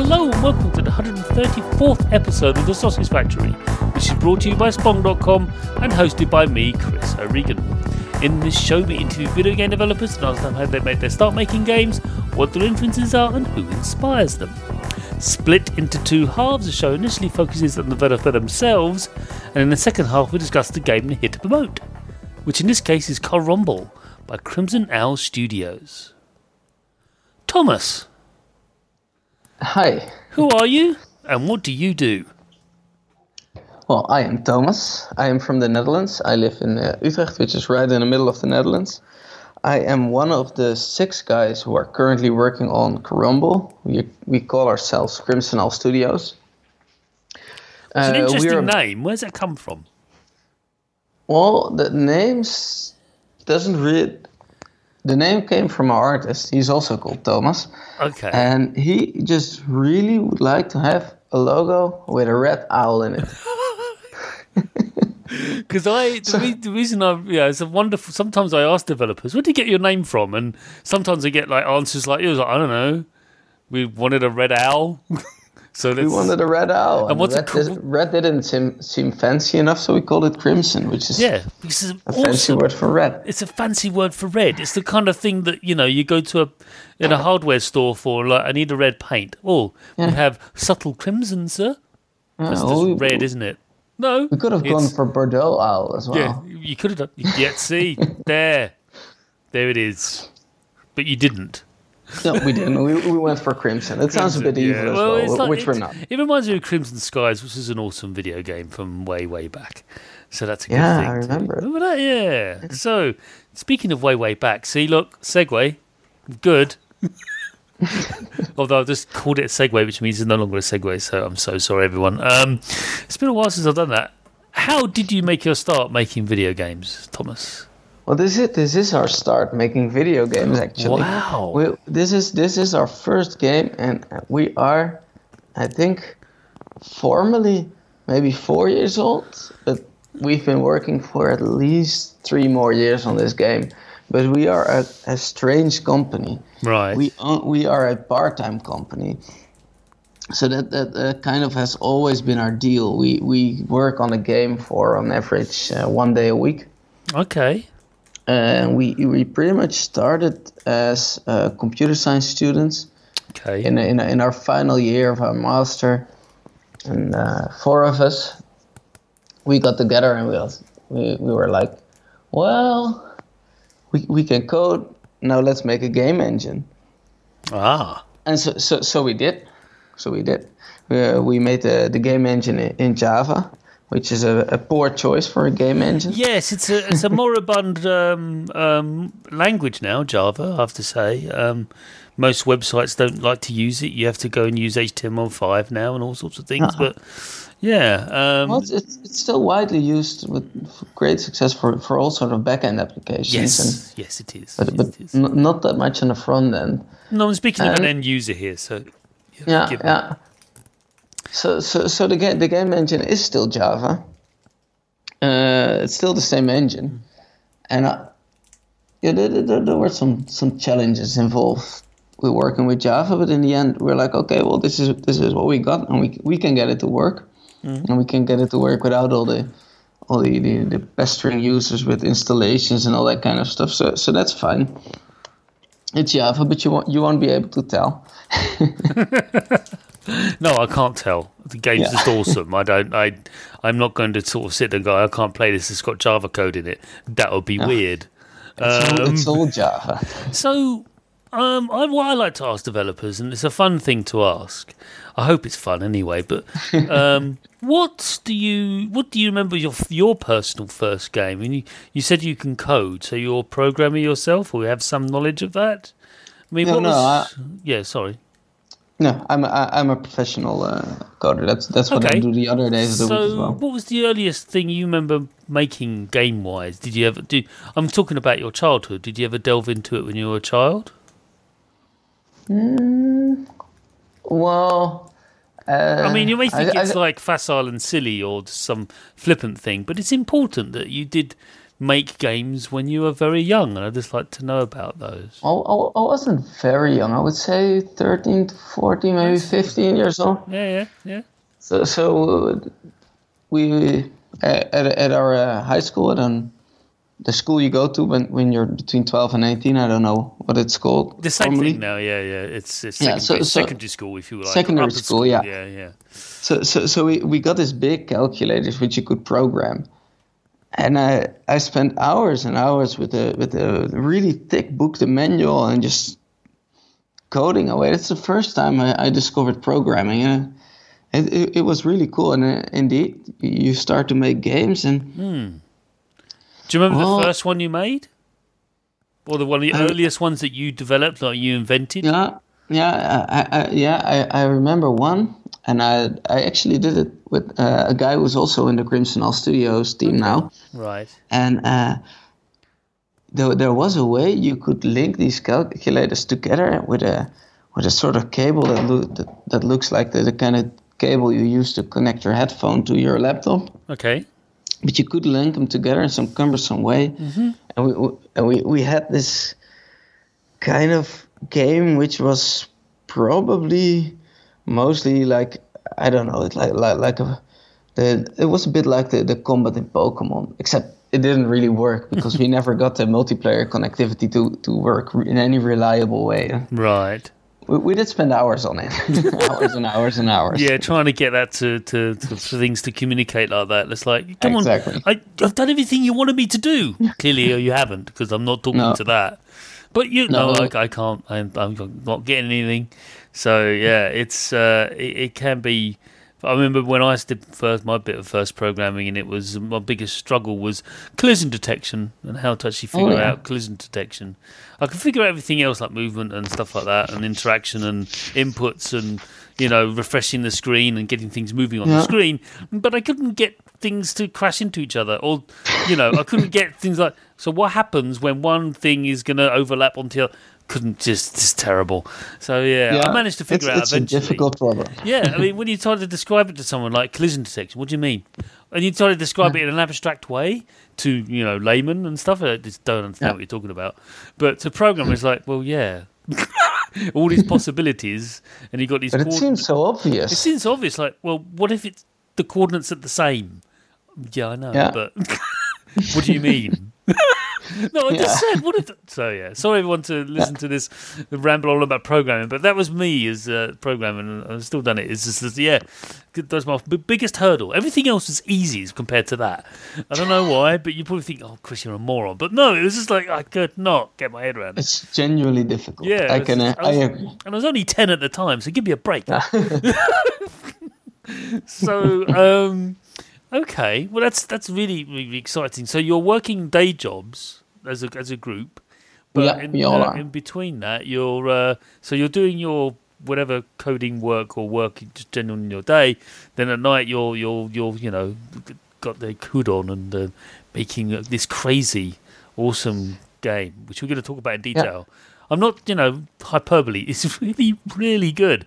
Hello and welcome to the 134th episode of The Sausage Factory, which is brought to you by Spong.com and hosted by me, Chris O'Regan. In this show, we interview video game developers and ask them how they start making games, what their influences are and who inspires them. Split into two halves, the show initially focuses on the developer themselves, and in the second half we discuss the game they here to promote, which in this case is Caromble by Crimson Owl Studios. Thomas! Hi. Who are you and what do you do? Well, I am Thomas. I am from the Netherlands. I live in Utrecht, which is right in the middle of the Netherlands. I am one of the 6 guys who are currently working on Caromble. We call ourselves Crimson Owl Studios. It's an interesting name. Where's that come from? Well, the name came from an artist. He's also called Thomas. Okay. And he just really would like to have a logo with a red owl in it. Because the reason it's a wonderful. Sometimes I ask developers, "Where do you get your name from?" And sometimes I get answers like, "It was like I don't know. We wanted a red owl, so we wanted a red owl." And what's red didn't seem fancy enough, so we called it Crimson, which is fancy word for red. It's a fancy word for red. It's the kind of thing that you go to a hardware store for. Like, I need a red paint. Oh, yeah. We have subtle crimson, sir. Yeah, that's red, isn't it? No, we could have gone for Bordeaux owl as well. Yeah, you could have done. See, there it is, but you didn't. No, we didn't. We went for crimson. It sounds a bit evil as well, which we're not. It reminds me of Crimson Skies, which is an awesome video game from way back. So that's a good thing. Yeah, I remember that. Yeah. So speaking of way back, see, look, segue, good. Although I've just called it a segue, which means it's no longer a segue, so I'm so sorry, everyone. It's been a while since I've done that. How did you make your start making video games, Thomas? Well, this is our start making video games, actually. Wow. This is our first game, and we are, I think, formally maybe 4 years old, but we've been working for at least 3 more years on this game. But we are a strange company. Right. We are a part-time company. So that kind of has always been our deal. We work on a game for, on average, 1 day a week. Okay. We pretty much started as computer science students. Okay. In our final year of our master, and 4 of us, we got together and we were like, well, we can code, now let's make a game engine. Ah. And so we did. So we did. We made the game engine in Java, which is a poor choice for a game engine. Yes, it's a moribund language now, Java, I have to say. Most websites don't like to use it. You have to go and use HTML5 now and all sorts of things. Uh-huh. But yeah. Well, it's still widely used with great success for all sort of back-end applications. Yes, and, yes, it is. But not that much on the front end. No, I'm speaking of an end user here. So yeah. So the game engine is still Java. It's still the same engine, and there were some challenges involved. We're working with Java, but in the end, we're like, okay, well, this is what we got, and we can get it to work, and we can get it to work without all the pestering users with installations and all that kind of stuff. So that's fine. It's Java, but you won't be able to tell. No, I can't tell. The game's just awesome. I'm not going to sort of sit there and go, I can't play this. It's got Java code in it. That would be weird. It's all Java. So. What I like to ask developers, and it's a fun thing to ask. I hope it's fun anyway. But what do you remember your personal first game? And you said you can code, so you're a programmer yourself, or you have some knowledge of that. I mean, No, I'm a professional coder. That's what I do the other days of the week as well. So, what was the earliest thing you remember making game-wise? Did you ever do? I'm talking about your childhood. Did you ever delve into it when you were a child? I mean, you may think it's like facile and silly or some flippant thing, but it's important that you did make games when you were very young, and I'd just like to know about those. I wasn't very young. I would say 13 to 14, maybe 15 years old. Yeah. So we at our high school, and then the school you go to when you're between 12 and 18, I don't know what it's called. The same thing now, yeah. It's secondary school, if you like. Secondary school, yeah. So we got this big calculators which you could program. And I spent hours and hours with a really thick book, the manual, and just coding away. That's the first time I discovered programming. It was really cool. And indeed, you start to make games. And do you remember the first one you made, or one of the earliest ones that you developed, like you invented? I remember one, and I actually did it with a guy who's also in the Crimson Owl Studios team now. Right. And there was a way you could link these calculators together with a sort of cable that looks like the kind of cable you use to connect your headphone to your laptop. Okay. But you could link them together in some cumbersome way. Mm-hmm. And we had this kind of game which was probably mostly like, I don't know, it was a bit like the combat in Pokemon, except it didn't really work because we never got the multiplayer connectivity to work in any reliable way. Right. We did spend hours on it, hours and hours and hours. Yeah, trying to get that to things to communicate like that. It's like, come on, I've done everything you wanted me to do. Clearly, you haven't, because I'm not talking to that. But I can't. I'm not getting anything. So yeah, it's it can be. I remember when I did my first programming, and it was my biggest struggle was collision detection and how to actually figure out collision detection. I could figure out everything else like movement and stuff like that, and interaction and inputs, and refreshing the screen and getting things moving on the screen. But I couldn't get things to crash into each other, or I couldn't get things like. So what happens when one thing is going to overlap onto the other? Couldn't just terrible. So I managed to figure out eventually. It's a difficult problem. Yeah, I mean, when you try to describe it to someone like collision detection, what do you mean? And you try to describe it in an abstract way to laymen and stuff. I just don't understand what you're talking about. But to program, it's like, well, yeah. All these possibilities, and you got these. But it seems so obvious. It seems obvious. Like, well, what if it's the coordinates are the same? Yeah, I know. Yeah. But what do you mean? No, I just said what. Sorry everyone to listen to this ramble all about programming, but that was me as programming, and I've still done it. It's just that's my biggest hurdle. Everything else is easy as compared to that. I don't know why, but you probably think, oh, Chris, you're a moron. But no, it was just like I could not get my head around it. It's genuinely difficult. Yeah, I agree. And I was only 10 at the time, so give me a break. So. Okay, well that's really, really exciting. So you're working day jobs as a group, but in between that, you're so you're doing your whatever coding work or work just general in your day. Then at night, you're got the hood on and making this crazy awesome game, which we're going to talk about in detail. Yeah. I'm not, hyperbole. It's really, really good.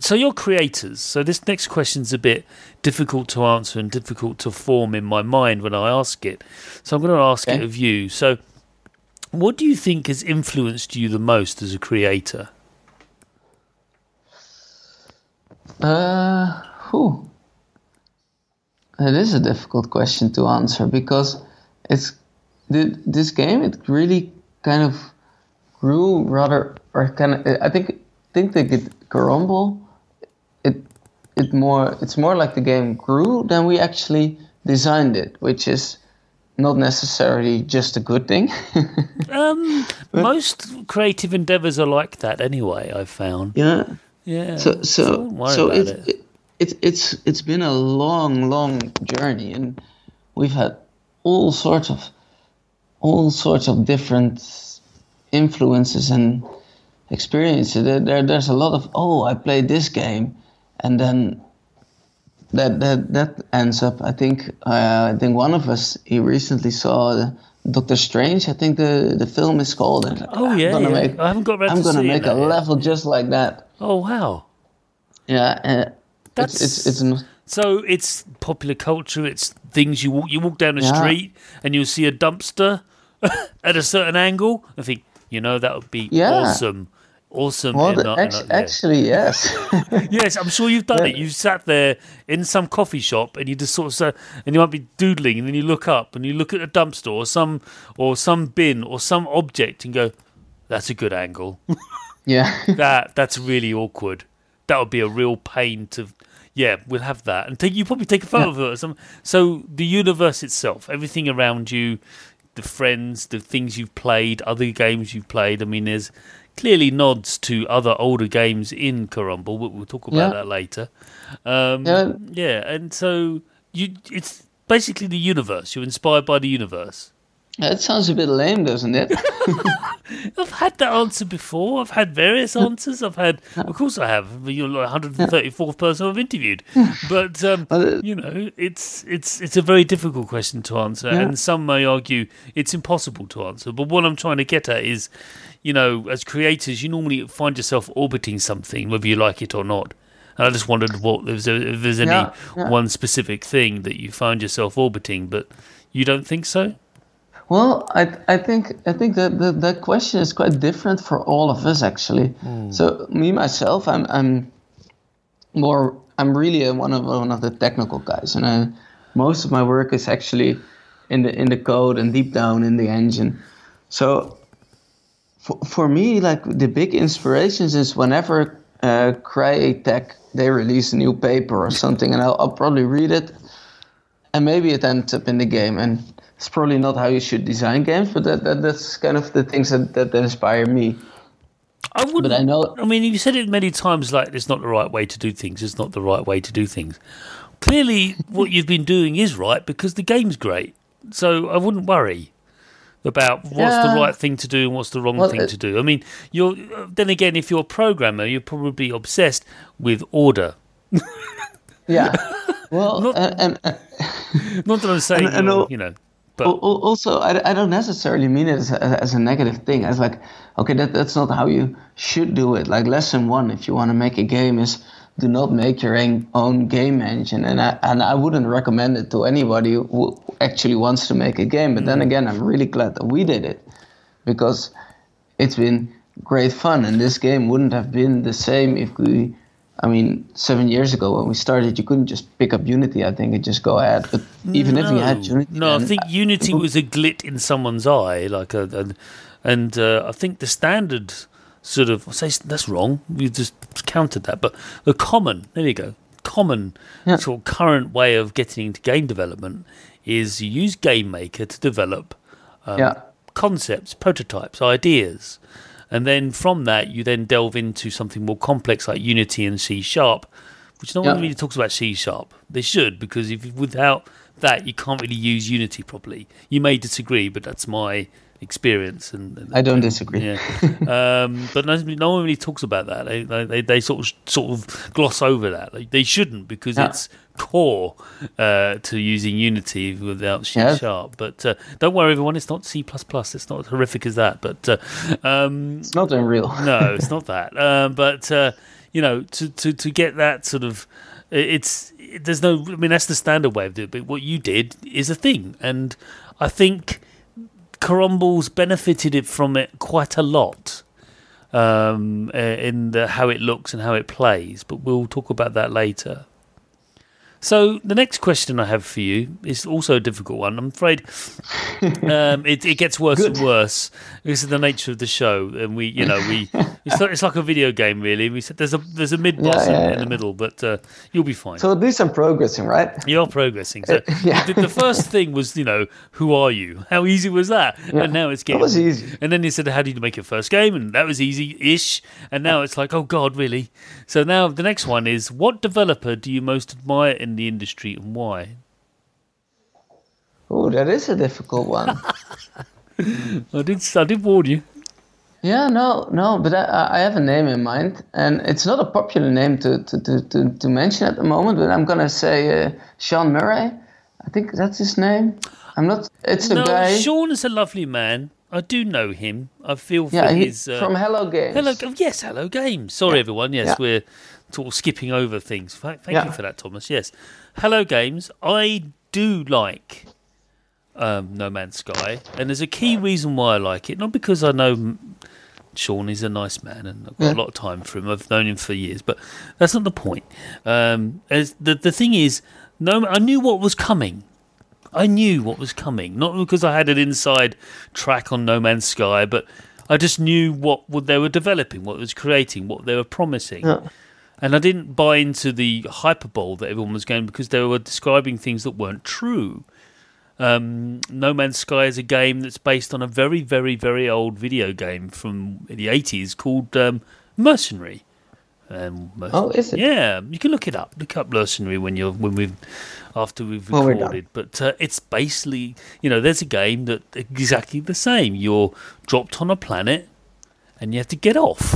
So you're creators. So this next question's a bit difficult to answer and difficult to form in my mind when I ask it. So I'm going to ask it of you. So what do you think has influenced you the most as a creator? That is a difficult question to answer because this game, it really kind of grew I think they get Caromble. It's more like the game grew than we actually designed it, which is not necessarily just a good thing. Most creative endeavors are like that anyway, I've found. Yeah. So don't worry about it's been a long journey, and we've had all sorts of different influences and experience. There's a lot of I played this game, and then that ends up. I think one of us, he recently saw Doctor Strange. I think the film is called. I haven't got around to seeing it. I'm gonna make a level just like that. Oh wow! Yeah, it's So it's popular culture. It's things you walk down the street and you'll see a dumpster at a certain angle. I think that would be awesome. Awesome. Well, yes. Yes, I'm sure you've done it. You've sat there in some coffee shop and you just sort of sat, and you might be doodling, and then you look up and you look at a dumpster or some bin or some object and go, "That's a good angle." Yeah. That's really awkward. That would be a real pain to. Yeah, we'll have that, and you probably take a photo of it or something. So the universe itself, everything around you, the friends, the things you've played, other games you've played. I mean, there's clearly nods to other older games in Caromble. We'll talk about that later. And so it's basically the universe. You're inspired by the universe. That sounds a bit lame, doesn't it? I've had that answer before. I've had various answers. Of course I have. You're like 134th person I've interviewed. But, it's a very difficult question to answer. Yeah. And some may argue it's impossible to answer. But what I'm trying to get at is, as creators, you normally find yourself orbiting something, whether you like it or not. And I just wondered if there's any one specific thing that you find yourself orbiting, but you don't think so? Well, I think that question is quite different for all of us actually. Mm. So me myself, I'm really one of the technical guys, and most of my work is actually in the code and deep down in the engine. So for me, like the big inspirations is whenever Crytek they release a new paper or something, and I'll probably read it, and maybe it ends up in the game and. It's probably not how you should design games, but that's kind of the things that inspire me. You've said it many times, like, it's not the right way to do things. It's not the right way to do things. Clearly, what you've been doing is right because the game's great. So I wouldn't worry about what's the right thing to do and what's the wrong thing to do. I mean, then again, if you're a programmer, you're probably obsessed with order. Yeah. Well, not that I'm saying, But also, I don't necessarily mean it as a negative thing. It's like, okay, that's not how you should do it. Like lesson one, if you want to make a game, is do not make your own game engine. And I wouldn't recommend it to anybody who actually wants to make a game. But then again, I'm really glad that we did it because it's been great fun. And this game wouldn't have been the same if we... 7 years ago when we started, you couldn't just pick up Unity, I think, and just go ahead. But even if you had Unity... No, I think Unity was a glit in someone's eye. I think the standard sort of... that's wrong. We just countered that. But the common... There you go. Common sort of current way of getting into game development is you use Game Maker to develop concepts, prototypes, ideas... And then from that, you then delve into something more complex like Unity and C#, which no one really talks about C#. They should, because if without that, you can't really use Unity properly. You may disagree, but that's my experience. And I don't disagree. Yeah. But no one really talks about that. They sort of gloss over that. Like, they shouldn't, because it's core to using Unity without C#. But don't worry, everyone, it's not C++. It's not as horrific as that. But it's not Unreal. No, it's not that. To get that sort of... that's the standard way of doing it. But what you did is a thing. And I think Caromble's benefited from it quite a lot in how it looks and how it plays. But we'll talk about that later. So the next question I have for you is also a difficult one. I'm afraid it gets worse and worse. This is the nature of the show, and it's like a video game, really. We said there's a mid boss in the middle, but you'll be fine. So at least I'm progressing, right? You're progressing. So the first thing was, who are you? How easy was that? Yeah. And now it's getting. That was easy. And then you said, how did you make your first game? And that was easy-ish. And now it's like, oh God, really? So now the next one is, what developer do you most admire in the industry and why? Oh, that is a difficult one. I did warn you. Yeah, no, but I have a name in mind, and it's not a popular name to mention at the moment. But I'm gonna say Sean Murray. I think that's his name. I'm not. It's the guy. Sean is a lovely man. I do know him. I feel for his... from Hello Games. Hello Games. Sorry, everyone. Yes, we're sort of skipping over things. Thank you for that, Thomas. Yes. Hello Games. I do like No Man's Sky, and there's a key reason why I like it. Not because I know Sean is a nice man and I've got a lot of time for him. I've known him for years, but that's not the point. The thing is, I knew what was coming. Not because I had an inside track on No Man's Sky, but I just knew what they were developing, what it was creating, what they were promising. Yeah. And I didn't buy into the hyperbole that everyone was going, because they were describing things that weren't true. No Man's Sky is a game that's based on a very, very, very old video game from the 80s called Mercenary. Oh, is it? Yeah, you can look it up. Look up Mercenary after we've recorded. But it's basically, there's a game that exactly the same. You're dropped on a planet, and you have to get off.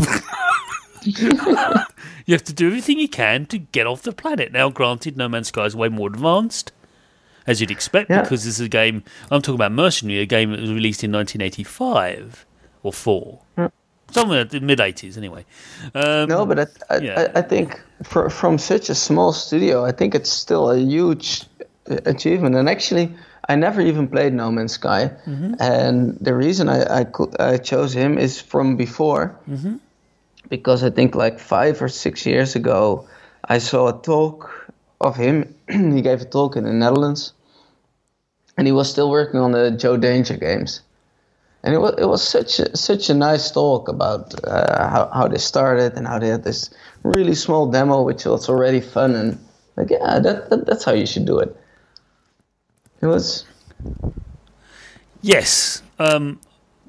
You have to do everything you can to get off the planet. Now, granted, No Man's Sky is way more advanced, as you'd expect, because this is a game. I'm talking about Mercenary, a game that was released in 1985 or 4. Yeah. Somewhere in the mid-80s, anyway. I think from such a small studio, I think it's still a huge achievement. And actually, I never even played No Man's Sky. Mm-hmm. And the reason I chose him is from before. Mm-hmm. Because I think 5 or 6 years ago, I saw a talk of him. He gave a talk in the Netherlands. And he was still working on the Joe Danger games. And it was such a nice talk about how they started and how they had this really small demo, which was already fun, and that's how you should do it. It was. Yes,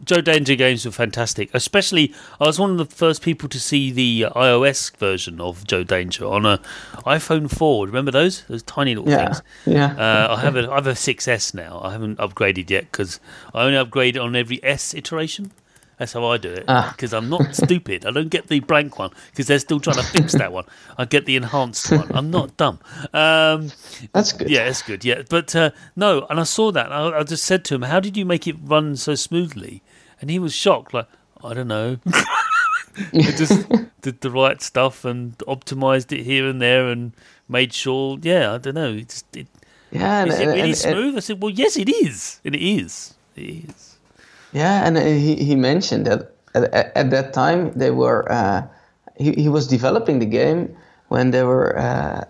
Joe Danger games were fantastic. Especially, I was one of the first people to see the iOS version of Joe Danger on a iPhone 4. Remember those? Those tiny little things. Yeah. I have a 6S now. I haven't upgraded yet because I only upgrade on every S iteration. That's how I do it because I'm not stupid. I don't get the blank one because they're still trying to fix that one. I get the enhanced one. I'm not dumb. That's good. Yeah, that's good. Yeah, but no. And I saw that. I just said to him, "How did you make it run so smoothly?" And he was shocked, I don't know. I just did the right stuff and optimised it here and there and made sure, I don't know. Is it really smooth? I said, well, yes, it is. And it is. Yeah, and he mentioned that at that time they were, he was developing the game when they were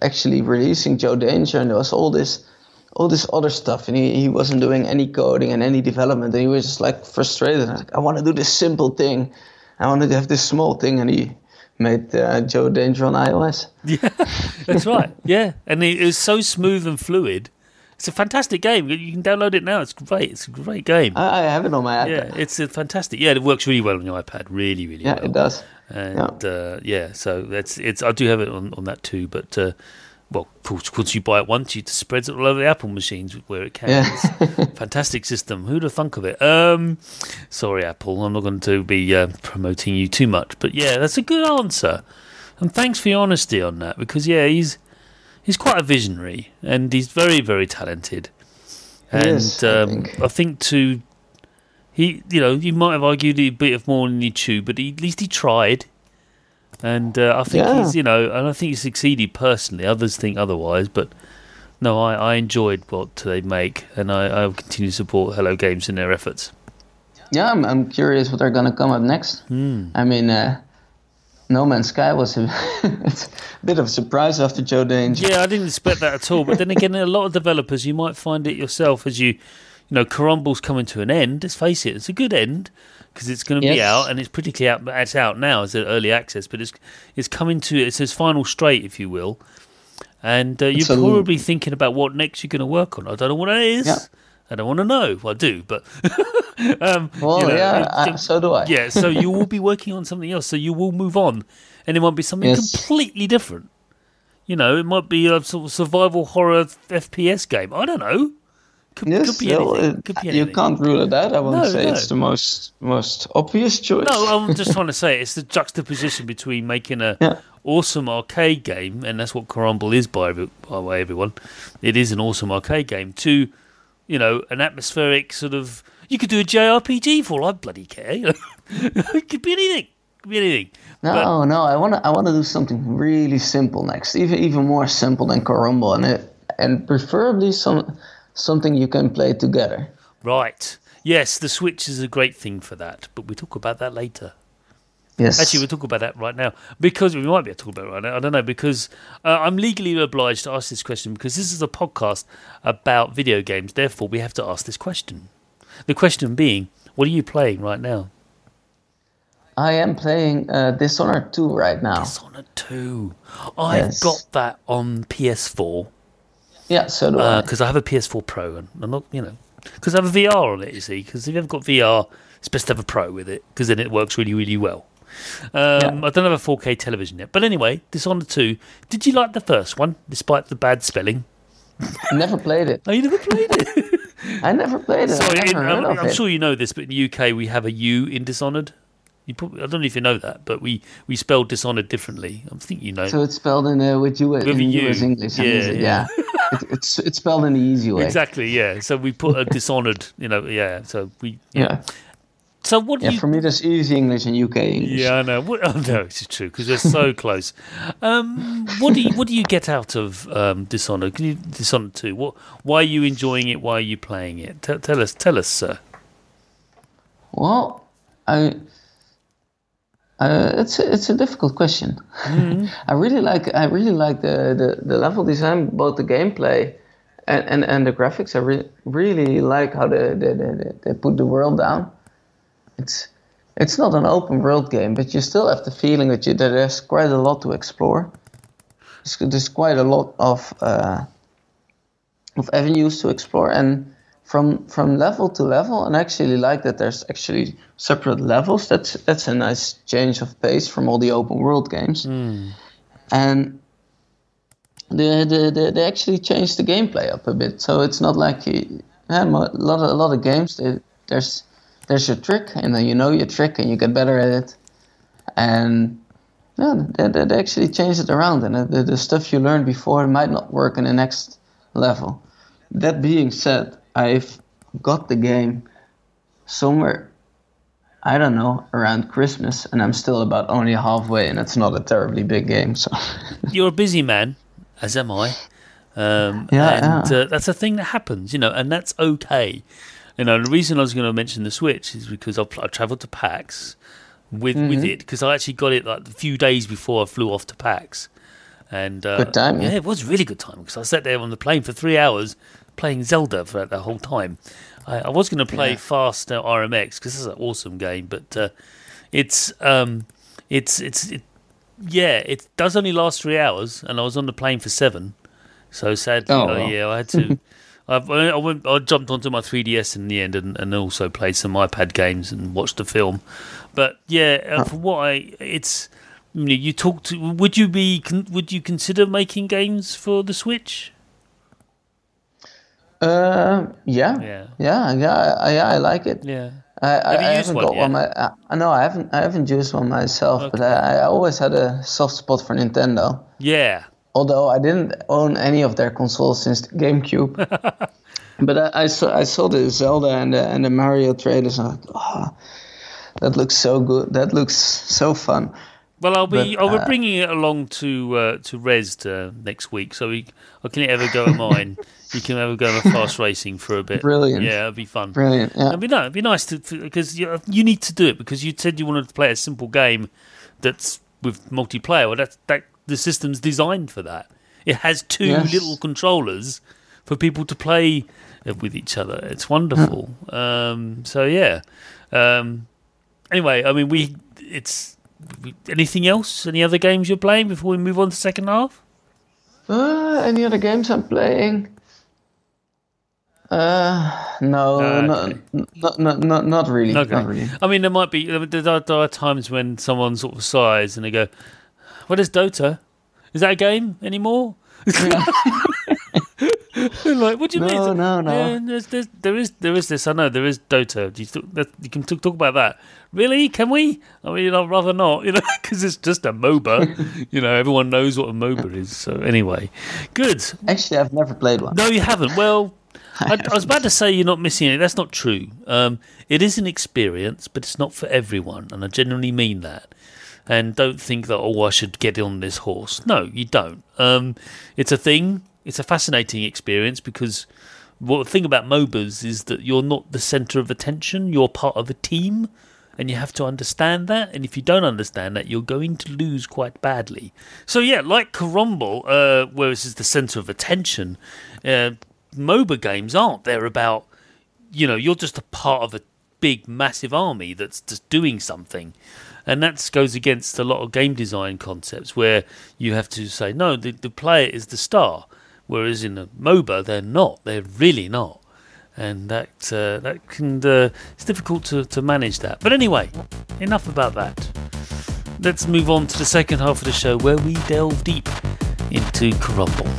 actually releasing Joe Danger, and there was all this other stuff, and he wasn't doing any coding and any development, and he was just frustrated. I want to do this simple thing, I wanted to have this small thing, and he made Joe Danger on iOS. Yeah, that's right. Yeah, and it was so smooth and fluid. It's a fantastic game. You can download it now. It's great. It's a great game. I have it on my iPad. Yeah, it's fantastic. Yeah, it works really well on your iPad. Really, really well. Yeah, it does. And so I do have it on that too, but. Well, of course, you buy it once, it spreads it all over the Apple machines where it can. Yeah. Fantastic system. Who'd have thunk of it? Sorry, Apple. I'm not going to be promoting you too much. But, yeah, that's a good answer. And thanks for your honesty on that because, he's quite a visionary and he's very, very talented. And yes, I think you might have argued a bit of more than you chew, but at least he tried. And I think he's, and I think he succeeded personally. Others think otherwise, but no, I enjoyed what they make, and I will continue to support Hello Games in their efforts. Yeah, I'm curious what they're going to come up next. Mm. I mean, No Man's Sky was a bit of a surprise after Joe Danger. Yeah, I didn't expect that at all. But then again, a lot of developers, you might find it yourself as Caromble's coming to an end. Let's face it, it's a good end. Because it's going to be out, and it's particularly out. It's out now as an early access, but it's coming to its final straight, if you will. And you're probably thinking about what next you're going to work on. I don't know what it is. Yeah. I don't want to know. Well, I do, but so do I. Yeah, so you will be working on something else. So you will move on, and it might be something completely different. It might be a sort of survival horror FPS game. I don't know. Could be anything. You can't rule it out. I won't say it's the most obvious choice. No, I'm just trying to say it's the juxtaposition between making an awesome arcade game, and that's what Caromble is by the way, everyone. It is an awesome arcade game, to an atmospheric sort of You could do a JRPG for all I bloody care. You know? It could be anything. No, I want to do something really simple next, even more simple than Caromble, and preferably something you can play together. Right. Yes, the Switch is a great thing for that, but we'll talk about that later. Yes. Actually, we'll talk about that right now, because we might be talking about it right now. I don't know, because I'm legally obliged to ask this question, because this is a podcast about video games. Therefore, we have to ask this question. The question being, what are you playing right now? I am playing Dishonored 2 right now. Dishonored 2. I've got that on PS4. Yeah, so do I. Because I have a PS4 Pro, and I'm not, because I have a VR on it, you see. Because if you haven't got VR, it's best to have a Pro with it, because then it works really, really well. I don't have a 4K television yet. But anyway, Dishonored 2. Did you like the first one, despite the bad spelling? I never played it. Oh, you never played it? I never played it. Sorry, I'm sure you know this, but in the UK, we have a U in Dishonored. You probably, I don't know if you know that, but we spelled Dishonored differently. I think you know. So it's spelled in US English. Yeah. It's spelled in the easy way. Exactly, yeah. So we put a Dishonored, So we... Yeah. So what do you... for me, there's easy English and UK English. Yeah, I know. It's true, because they're so close. What do you get out of Dishonored? Dishonored 2? Why are you enjoying it? Why are you playing it? Tell us, sir. Well, it's a difficult question. Mm-hmm. I really like the level design, both the gameplay and the graphics. I really like how they put the world down. It's not an open world game, but you still have the feeling that there's quite a lot to explore. There's quite a lot of avenues to explore, and from level to level. And I actually like that there's actually separate levels. That's a nice change of pace from all the open world games. Mm. And they actually changed the gameplay up a bit, so it's not like a lot of games. There's your trick, and then you know your trick, and you get better at it. And they actually change it around, and the stuff you learned before might not work in the next level. That being said, I've got the game somewhere, I don't know, around Christmas, and I'm still about only halfway, and it's not a terribly big game. So you're a busy man, as am I. That's a thing that happens, and that's okay. The reason I was going to mention the Switch is because I travelled to PAX with it, because I actually got it like a few days before I flew off to PAX. And good time, yeah. It was really good time, because I sat there on the plane for 3 hours playing Zelda for the whole time. I was going to play Fast RMX, because it's an awesome game, but it does only last 3 hours, and I was on the plane for 7. So sadly, I had to. I jumped onto my 3DS in the end, and also played some iPad games and watched a film. But would you consider making games for the Switch? I like it. Yeah. I haven't used one myself, okay. But I always had a soft spot for Nintendo. Yeah. Although I didn't own any of their consoles since the GameCube, but I saw the Zelda and the Mario trailers, and I thought, that looks so good. That looks so fun. Well, I'll be bringing it along to Rez next week, so I can ever go at mine. You can ever go to Fast Racing for a bit. Brilliant. Yeah, it'd be fun. Brilliant. Yeah. It'd be nice because you need to do it, because you said you wanted to play a simple game that's with multiplayer. Well, the system's designed for that. It has two little controllers for people to play with each other. It's wonderful. Anyway, anything else? Any other games you're playing before we move on to the second half? Any other games I'm playing? Not really. Okay. Not really. There are times when someone sort of sighs and they go, what is Dota? Is that a game anymore? Yeah. Like, what do you mean? No. There is this. I know there is Dota. You can talk about that. Really? Can we? I mean, I'd rather not. Because it's just a MOBA. Everyone knows what a MOBA is. So anyway, good. Actually, I've never played one. No, you haven't. Well, I was about to say you're not missing it. That's not true. It is an experience, but it's not for everyone, and I genuinely mean that. And don't think that, oh, I should get on this horse. No, you don't. It's a thing. It's a fascinating experience because the thing about MOBAs is that you're not the centre of attention. You're part of a team, and you have to understand that. And if you don't understand that, you're going to lose quite badly. So, yeah, like Caromble, where this is the centre of attention, MOBA games aren't. They're about, you know, you're just a part of a big, massive army that's just doing something. And that goes against a lot of game design concepts where you have to say, no, the player is the star. Whereas in a MOBA, they're not. They're really not. And that can it's difficult to manage that. But anyway, enough about that. Let's move on to the second half of the show where we delve deep into Caromble.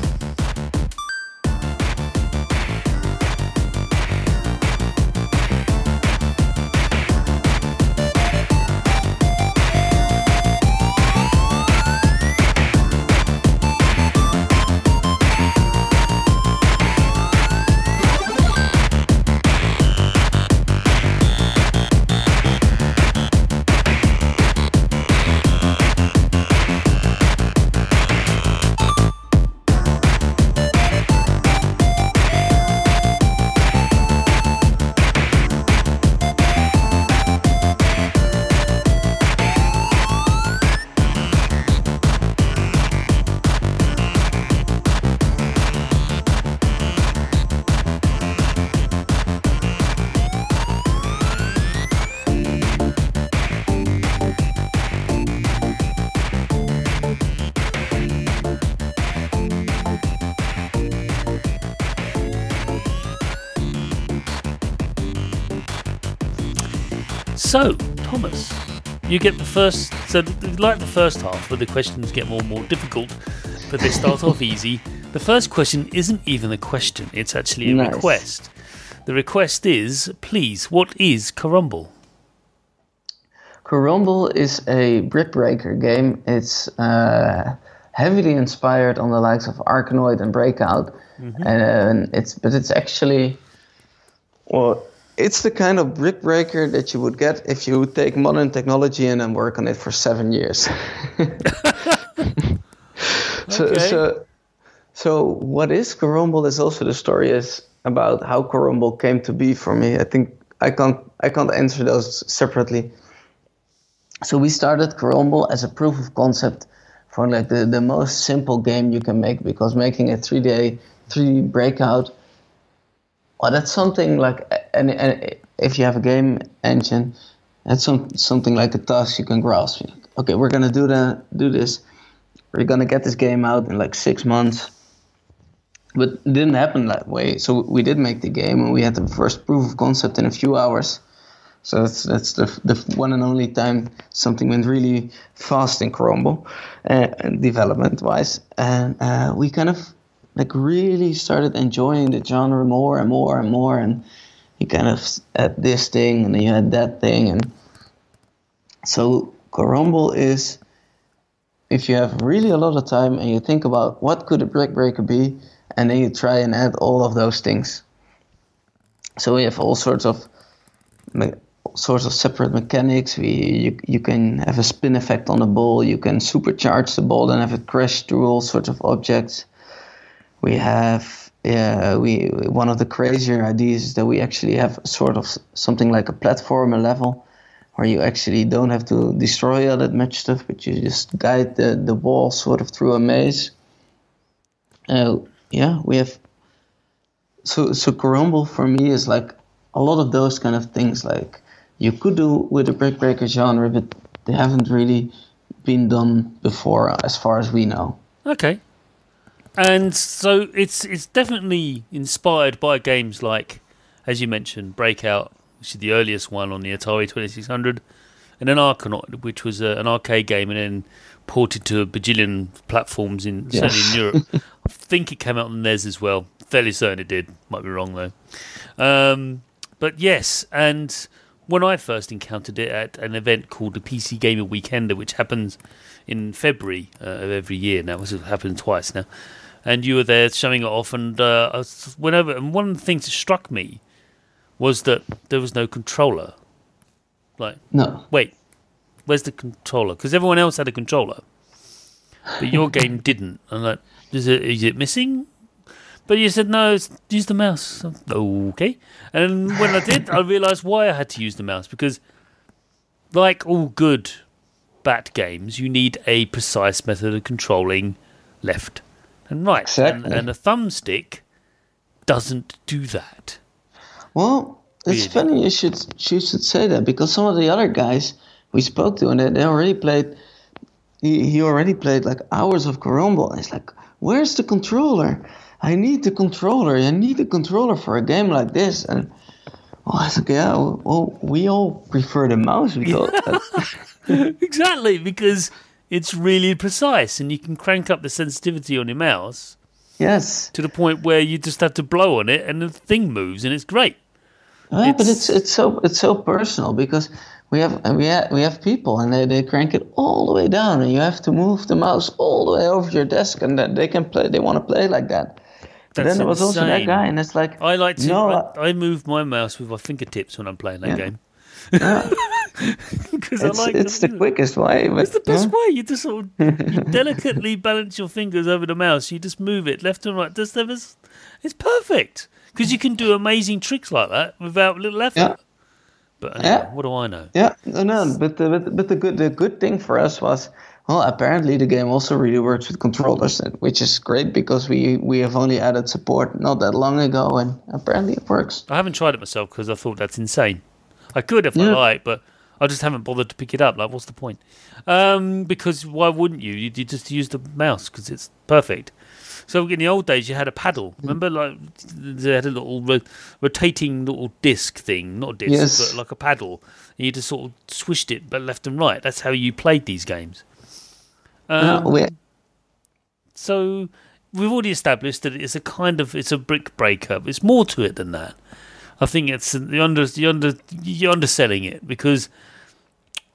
So, Thomas, you get the first. So, like the first half, where the questions get more and more difficult, but they start off easy. The first question isn't even a question; it's actually a request. The request is, please, what is Caromble? Caromble is a brick-breaker game. It's heavily inspired on the likes of Arkanoid and Breakout, but it's actually, well, it's the kind of brick breaker that you would get if you would take modern technology in and work on it for 7 years. So what is Caromble is also the story is about how Caromble came to be for me. I think I can't answer those separately. So we started Caromble as a proof of concept for like the most simple game you can make, because making a 3D breakout, well, that's something like, and if you have a game engine, that's something like a task you can grasp. Okay, we're gonna do this. We're gonna get this game out in like 6 months, but it didn't happen that way. So we did make the game, and we had the first proof of concept in a few hours. So that's the one and only time something went really fast in Caromble, development wise, and we kind of like really started enjoying the genre more and more and more, and you kind of had this thing and then you had that thing. And so Caromble is, if you have really a lot of time and you think about what could a brick breaker be, and then you try and add all of those things. So we have all sorts of separate mechanics. You can have a spin effect on the ball, you can supercharge the ball and have it crash through all sorts of objects. We have, one of the crazier ideas is that we actually have sort of something like a platformer level where you actually don't have to destroy all that much stuff, but you just guide the ball sort of through a maze. We have, so Caromble for me is like a lot of those kind of things like you could do with the brick breaker genre, but they haven't really been done before as far as we know. Okay. And so it's definitely inspired by games like, as you mentioned, Breakout, which is the earliest one on the Atari 2600, and then Arkanoid, which was an arcade game and then ported to a bajillion platforms certainly in Europe. I think it came out on NES as well. Fairly certain it did. Might be wrong, though. But yes, and when I first encountered it at an event called the PC Gamer Weekender, which happens in February of every year now, this has happened twice now, and you were there showing it off. And one of the things that struck me was that there was no controller. Like, no. Wait, where's the controller? Because everyone else had a controller, but your game didn't. I'm like, is it missing? But you said, no, use the mouse. Okay. And when I did, I realised why I had to use the mouse. Because like all good bat games, you need a precise method of controlling left and right. Exactly. And a thumbstick doesn't do that. Well, it's funny you should say that, because some of the other guys we spoke to, and they already played... He already played like hours of Caromble. And he's like, where's the controller? I need the controller for a game like this. And I was like, we all prefer the mouse. Exactly, because it's really precise and you can crank up the sensitivity on your mouse. Yes. To the point where you just have to blow on it and the thing moves and it's great. Yeah, but it's so personal, because we have people and they crank it all the way down and you have to move the mouse all the way over your desk, and then they want to play like that. But then there was also that guy, and it's like I move my mouse with my fingertips when I'm playing that game. Yeah. It's the quickest way. But, it's the best way. You just sort of you delicately balance your fingers over the mouse. You just move it left and right. It's perfect, because you can do amazing tricks like that without little effort. Yeah. But anyway, what do I know? Yeah, no. But the good thing for us was, well, apparently the game also really works with controllers, which is great, because we have only added support not that long ago, and apparently it works. I haven't tried it myself because I thought that's insane. I could if I like, but I just haven't bothered to pick it up. Like, what's the point? Because why wouldn't you? You just use the mouse because it's perfect. So in the old days, you had a paddle. Remember, like they had a little rotating little disc thing, not a disc, but like a paddle. And you just sort of swished it, but left and right. That's how you played these games. So we've already established that it's a brick breaker. It's more to it than that. I think you're underselling it, because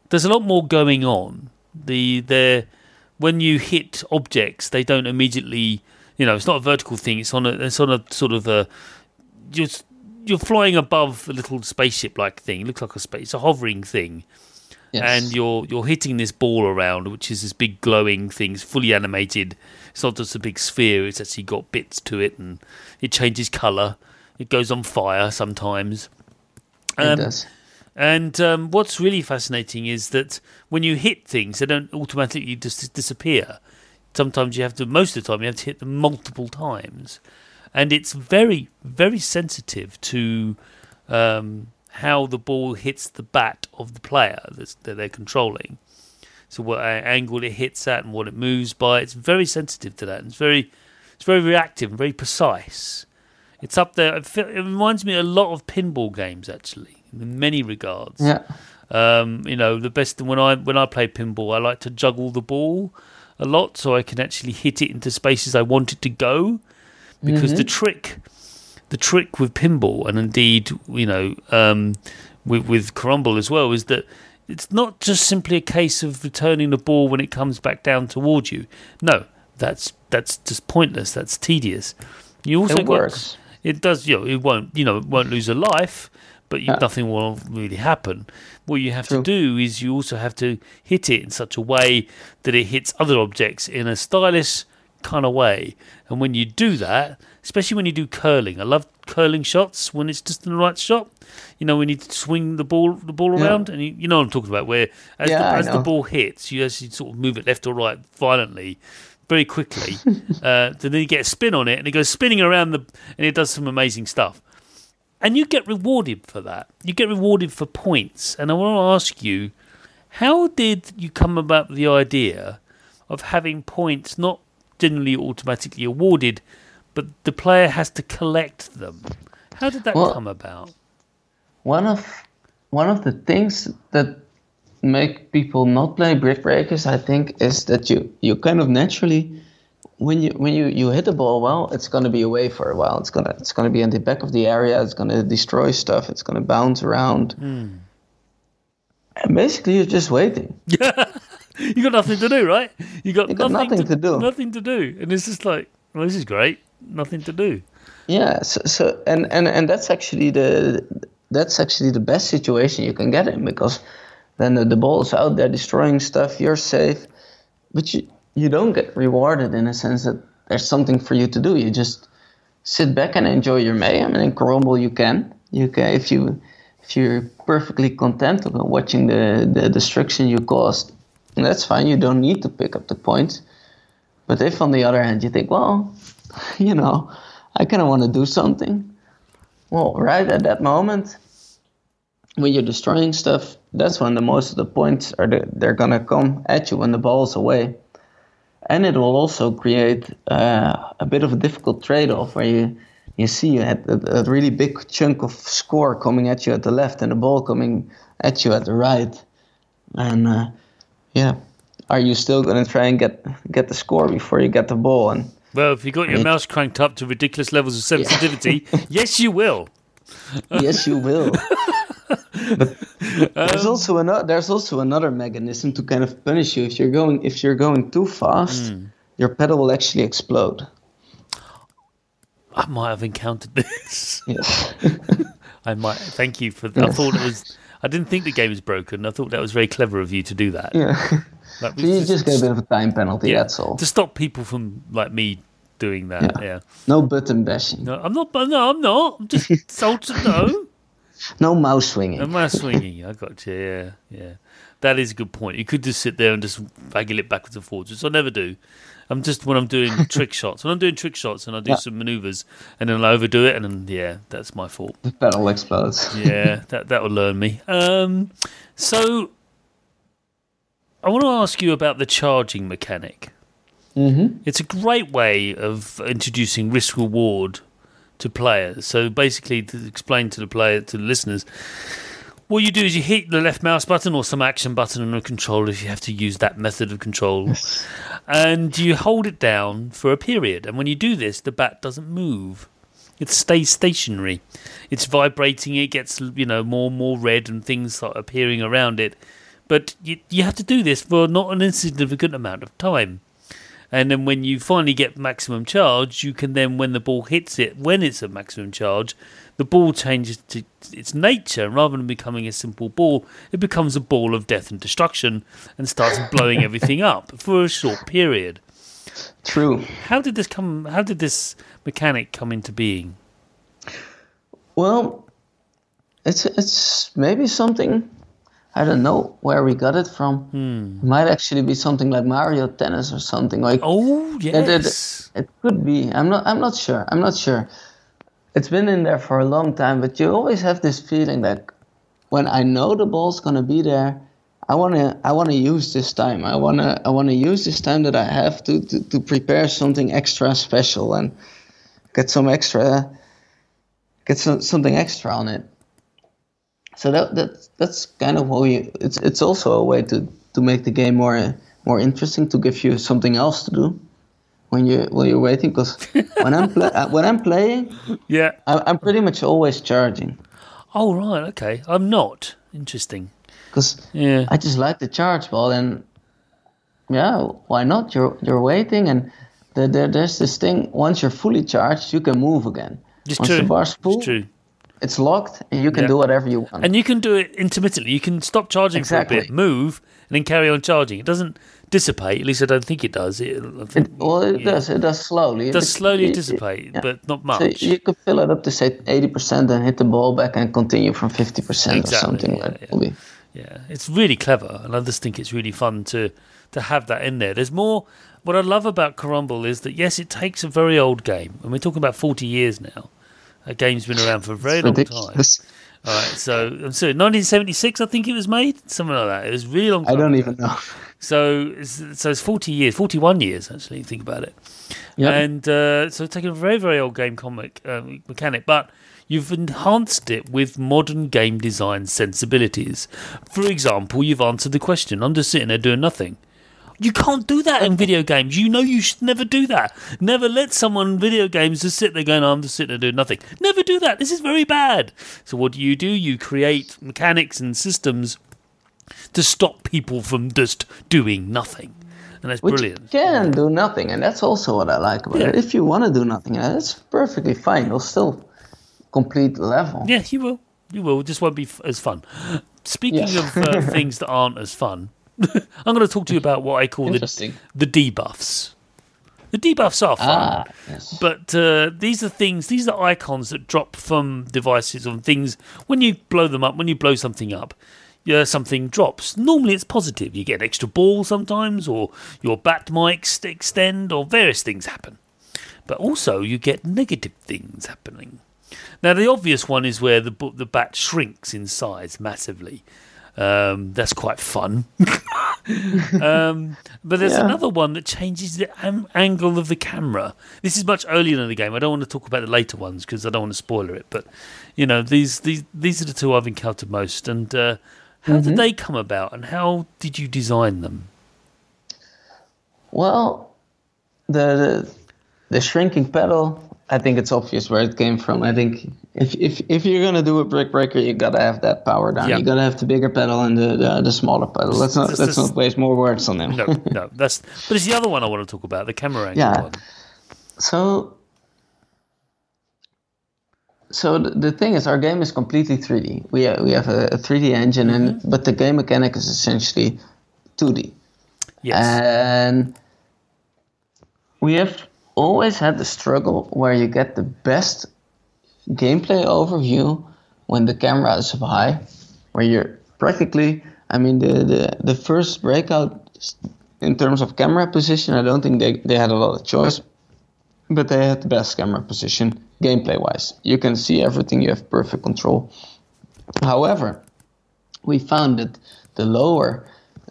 there's a lot more going on. When you hit objects, they don't immediately, it's not a vertical thing. It's on a sort of a, you're flying above a little spaceship-like thing. It looks like it's a hovering thing. Yes. And you're hitting this ball around, which is this big glowing thing. It's fully animated. It's not just a big sphere. It's actually got bits to it, and it changes colour. It goes on fire sometimes. It does. And what's really fascinating is that when you hit things, they don't automatically just disappear. Sometimes most of the time, you have to hit them multiple times. And it's very, very sensitive to... how the ball hits the bat of the player that they're controlling. So what angle it hits at and what it moves by, it's very sensitive to that. And it's very reactive and very precise. It's up there. It reminds me a lot of pinball games, actually, in many regards. Yeah. The best when I play pinball, I like to juggle the ball a lot so I can actually hit it into spaces I want it to go, because the trick with pinball, and indeed, with Caromble as well, is that it's not just simply a case of returning the ball when it comes back down towards you. No, that's just pointless. That's tedious. It won't lose a life, but nothing will really happen. What you have to do is you also have to hit it in such a way that it hits other objects in a stylish kind of way. And when you do that, especially when you do curling, I love curling shots when it's just in the right shot. When you swing the ball around, and you know what I'm talking about, where as the ball hits, you actually sort of move it left or right violently, very quickly. Then you get a spin on it, and it goes spinning around and it does some amazing stuff. And you get rewarded for that. You get rewarded for points. And I want to ask you, how did you come about with the idea of having points not generally automatically awarded, but the player has to collect them? How did that come about? One of the things that make people not play brick breakers, I think, is that you kind of naturally, when you hit the ball well, it's going to be away for a while. It's going to be in the back of the area. It's going to destroy stuff. It's going to bounce around. Mm. And basically, you're just waiting. You got nothing to do, right? You got nothing to do. Nothing to do, and it's just like, well, this is great. Nothing to do. Yeah. So and that's actually the best situation you can get in, because then the ball is out there destroying stuff. You're safe, but you don't get rewarded in a sense that there's something for you to do. You just sit back and enjoy your mayhem. And in Caromble, you can if you're perfectly content with watching the destruction you caused, and that's fine. You don't need to pick up the points. But if, on the other hand, you think, well, I kind of want to do something. Well, right at that moment, when you're destroying stuff, that's when the most of the points they're going to come at you when the ball's away. And it will also create a bit of a difficult trade-off where you see you had a really big chunk of score coming at you at the left and the ball coming at you at the right. And are you still going to try and get the score before you get the ball? And well, if you got your mouse cranked up to ridiculous levels of sensitivity, yes, you will. Yes, you will. But there's also another mechanism to kind of punish you if you're going too fast. Your pedal will actually explode. I might have encountered this. Yes. I might. Thank you for that. Yes. I didn't think the game was broken. I thought that was very clever of you to do that. Yeah. So you just get a bit of a time penalty. Yeah, that's all. To stop people from like me doing that. Yeah. No button bashing. No, I'm not. I'm just told to know. No mouse swinging. No mouse swinging. I got you. Yeah. That is a good point. You could just sit there and just waggle it backwards and forwards, which I never do. I'm just when I'm doing trick shots. When I'm doing trick shots and I do some manoeuvres and then I overdo it and then, that's my fault. The pedal explodes. Yeah, that will learn me. So I want to ask you about the charging mechanic. Mm-hmm. It's a great way of introducing risk-reward to players. So basically, to explain to the listeners, what you do is you hit the left mouse button or some action button on a controller if you have to use that method of control, and you hold it down for a period. And when you do this, the bat doesn't move. It stays stationary. It's vibrating. It gets more and more red and things start appearing around it. But you have to do this for not an insignificant amount of time. And then when you finally get maximum charge, you can then, when the ball hits it, when it's at maximum charge, the ball changes to its nature. Rather than becoming a simple ball, it becomes a ball of death and destruction and starts blowing everything up for a short period. True. How did this mechanic come into being? Well, it's maybe something... I don't know where we got it from. It might actually be something like Mario Tennis or something like. Oh yes, it could be. I'm not sure. It's been in there for a long time, but you always have this feeling that when I know the ball's gonna be there, I wanna use this time. I wanna use this time that I have to prepare something extra special and something extra on it. So that's kind of how it's also a way to make the game more interesting, to give you something else to do when you're waiting. Because when I'm playing, I'm pretty much always charging. Oh right, okay. I'm not. Interesting. Because I just like the charge ball, and why not? You're waiting, and there's this thing. Once you're fully charged, you can move again. It's once true. The bar's full, it's true. It's locked, and you can do whatever you want. And you can do it intermittently. You can stop charging for a bit, move, and then carry on charging. It doesn't dissipate. At least I don't think it does. It does. It does slowly. It does slowly dissipate, but not much. So you could fill it up to, say, 80% and hit the ball back and continue from 50% or something like that. Yeah, it's really clever, and I just think it's really fun to have that in there. There's more. What I love about Caromble is that, yes, it takes a very old game, and we're talking about 40 years now. A game's been around for a very long time. All right, so I'm sorry, 1976, I think it was made, something like that. It was a really long time. I don't even know. So it's 40 years, 41 years actually. Think about it. Yep. And so it's taken a very very old game mechanic, but you've enhanced it with modern game design sensibilities. For example, you've answered the question. I'm just sitting there doing nothing. You can't do that in video games. You know you should never do that. Never let someone in video games just sit there going, I'm just sitting there doing nothing. Never do that. This is very bad. So what do? You create mechanics and systems to stop people from just doing nothing. and that's brilliant. You can do nothing, and that's also what I like about it. If you want to do nothing, that's perfectly fine. You'll still complete the level. Yeah, you will. You will. It just won't be as fun. Speaking of things that aren't as fun, I'm going to talk to you about what I call the debuffs. The debuffs are fun, but these are things, these are icons that drop from devices on things. When you blow them up, when you blow something up, something drops. Normally it's positive. You get an extra ball sometimes, or your bat mics extend, or various things happen. But also you get negative things happening. Now, the obvious one is where the bat shrinks in size massively. That's quite fun. But there's another one that changes the angle of the camera. This is much earlier in the game. I don't want to talk about the later ones because I don't want to spoiler it. But, you know, these are the two I've encountered most. And how did they come about, and how did you design them? Well, the shrinking pedal, I think it's obvious where it came from. I think if you're gonna do a brick breaker, you gotta have that power down. You gotta have the bigger pedal and the smaller pedal. Let's not waste more words on them. No. But it's the other one I want to talk about, the camera angle one. So the thing is, our game is completely 3D. We have a 3D engine, but the game mechanic is essentially 2D. Yes. And we have always had the struggle where you get the best gameplay overview when the camera is up high, where you're practically, I mean, the first Breakout in terms of camera position, I don't think they had a lot of choice, but they had the best camera position gameplay wise. You can see everything, you have perfect control. However, we found that the lower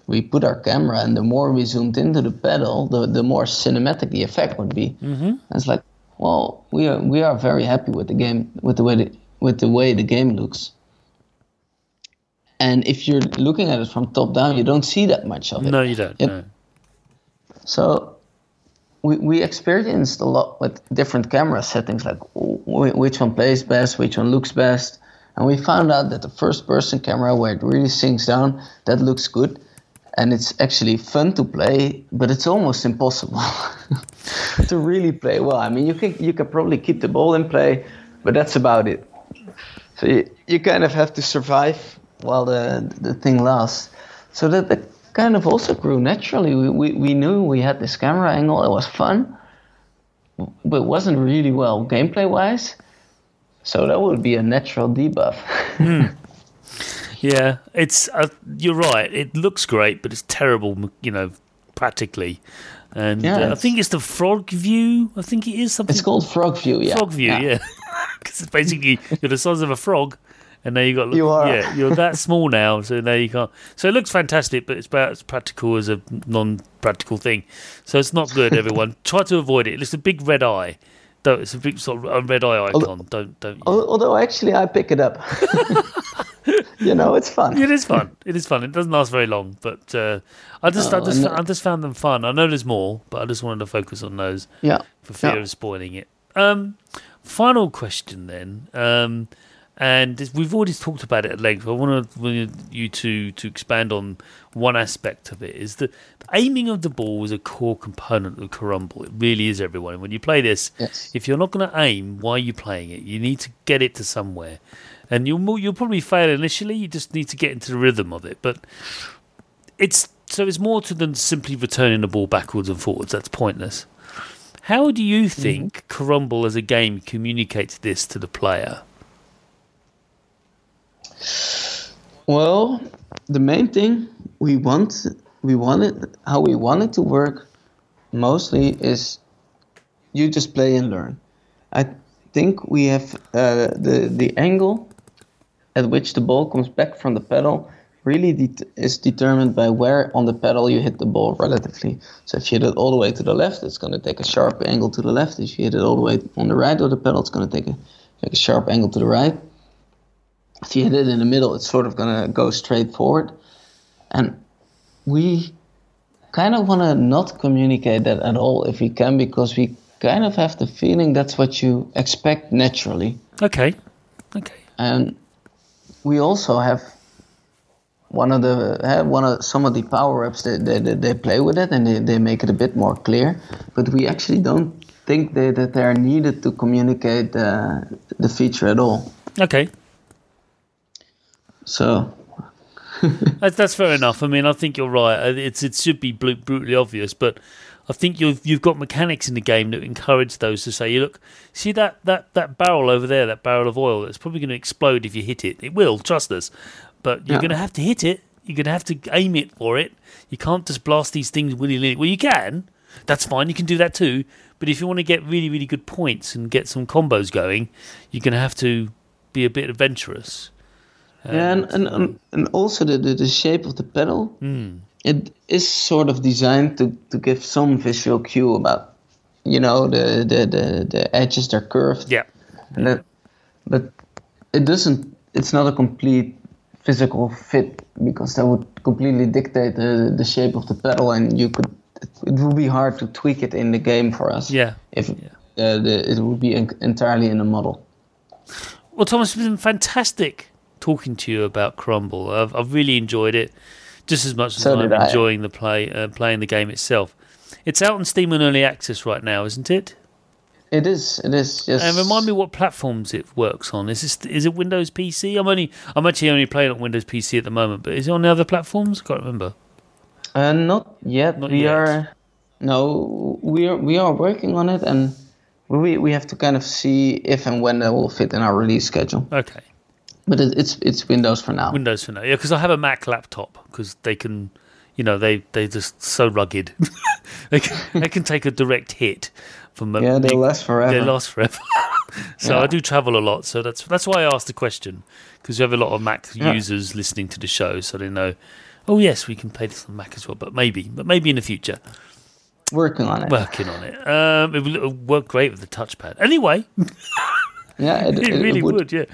we put our camera, and the more we zoomed into the pedal, the more cinematic the effect would be. And it's like, well, we are very happy with the game, with the way the game looks. And if you're looking at it from top down, you don't see that much of it. No, you don't. No. So we experienced a lot with different camera settings, like which one plays best, which one looks best, and we found out that the first-person camera, where it really sinks down, that looks good. And it's actually fun to play, but it's almost impossible to really play well. I mean, you can probably keep the ball in play, but that's about it. So you kind of have to survive while the thing lasts. So that kind of also grew naturally. We knew we had this camera angle. It was fun, but it wasn't really well gameplay-wise. So that would be a natural debuff. Yeah, it's you're right. It looks great, but it's terrible, you know, practically. And I think it's the frog view. I think it is something. It's called frog view. Yeah, frog view. Yeah, because it's basically you're the size of a frog, and now you're that small now. So now you can't. So it looks fantastic, but it's about as practical as a non-practical thing. So it's not good. Everyone, try to avoid it. It's a big red eye. It's a big sort of red eye icon. Don't. Although actually, I pick it up. You know, it's fun. It is fun. It doesn't last very long, but I just found them fun. I know there's more, but I just wanted to focus on those for fear of spoiling it. Final question then, and we've already talked about it at length. I want you to expand on one aspect of it. Is that the aiming of the ball is a core component of Caromble. It really is, everyone. When you play this, if you're not going to aim, why are you playing it? You need to get it to somewhere. And you'll probably fail initially. You just need to get into the rhythm of it. But it's more to than simply returning the ball backwards and forwards. That's pointless. How do you think Caromble as a game communicates this to the player? Well, the main thing we want it to work mostly is you just play and learn. I think we have the angle at which the ball comes back from the pedal really is determined by where on the pedal you hit the ball relatively. So if you hit it all the way to the left, it's going to take a sharp angle to the left. If you hit it all the way on the right of the pedal, it's going to take a sharp angle to the right. If you hit it in the middle, it's sort of going to go straight forward. And we kind of want to not communicate that at all if we can, because we kind of have the feeling that's what you expect naturally. Okay. And we also have some of the power-ups, they play with it and they make it a bit more clear. But we actually don't think that they are needed to communicate the feature at all. Okay. So... that's fair enough. I mean, I think you're right. It should be brutally obvious, but I think you've got mechanics in the game that encourage those to say, look, see that barrel over there, that barrel of oil, that's probably going to explode if you hit it. It will, trust us. But you're going to have to hit it. You're going to have to aim it for it. You can't just blast these things willy-nilly. Well, you can. That's fine. You can do that too. But if you want to get really, really good points and get some combos going, you're going to have to be a bit adventurous. Yeah, and also the shape of the pedal, it is sort of designed to give some visual cue about, the edges are curved. Yeah. And but it doesn't. It's not a complete physical fit, because that would completely dictate the shape of the pedal, and it would be hard to tweak it in the game for us. Yeah. It would be entirely in the model. Well, Thomas, it's been fantastic talking to you about Caromble. I've really enjoyed it just as much as I'm enjoying the playing the game itself. It's out on Steam and Early Access right now, isn't it? It is, yes. And remind me what platforms it works on. Is it Windows PC? I'm actually only playing on Windows PC at the moment, but is it on the other platforms? I can't remember. Not yet. We are working on it, and we have to kind of see if and when that will fit in our release schedule. Okay. But it's Windows for now. Windows for now, yeah. Because I have a Mac laptop, because they can, they're just so rugged. they can take a direct hit from. They last forever. They last forever. So yeah. I do travel a lot, so that's why I asked the question, because we have a lot of Mac users listening to the show, so they know. Oh yes, we can play this on Mac as well, but maybe in the future. Working on it. It would work great with the touchpad. Anyway. Yeah, it really would. Yeah.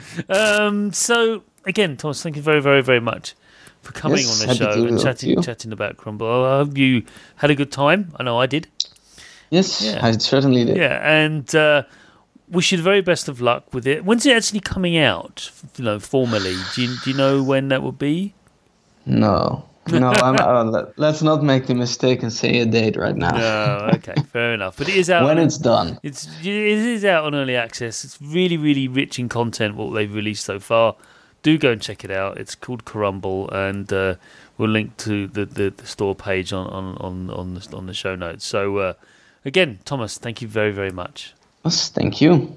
So again, Thomas, thank you very, very, very much for coming on the show and chatting about Caromble. I hope you had a good time. I know I did. Yes, yeah. I certainly did. Yeah, and wish you the very best of luck with it. When's it actually coming out? Formally, do you know when that will be? No. Let's not make the mistake and say a date right now. No, okay, fair enough. But it is out when it's done. It is out on Early Access. It's really, really rich in content, what they've released so far. Do go and check it out. It's called Caromble, and we'll link to the store page on the show notes. So again, Thomas, thank you very, very much. Yes, thank you.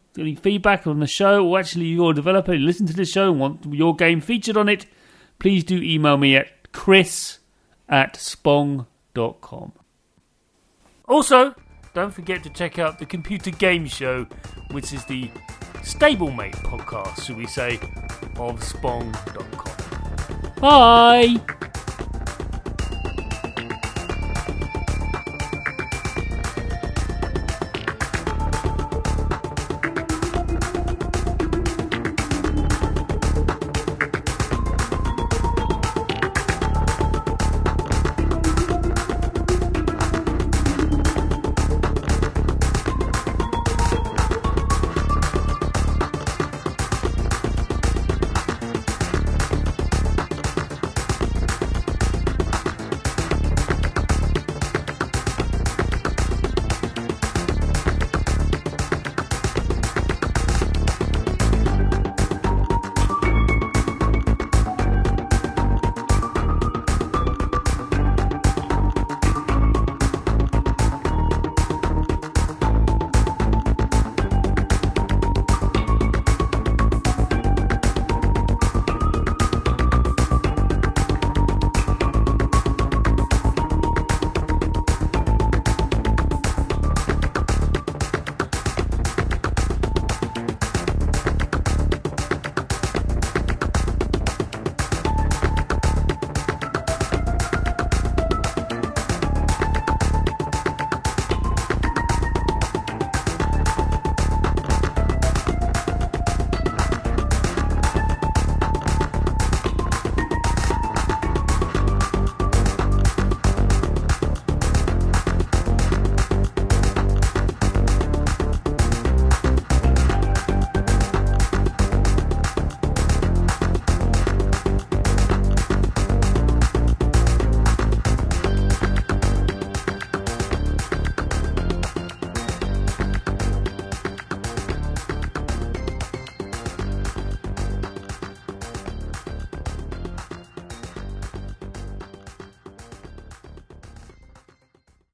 any feedback on the show, or actually you're a developer who listens to this show and want your game featured on it, please do email me at chris@spong.com. Also, don't forget to check out the Computer Game Show, which is the stablemate podcast, should we say, of spong.com. Bye!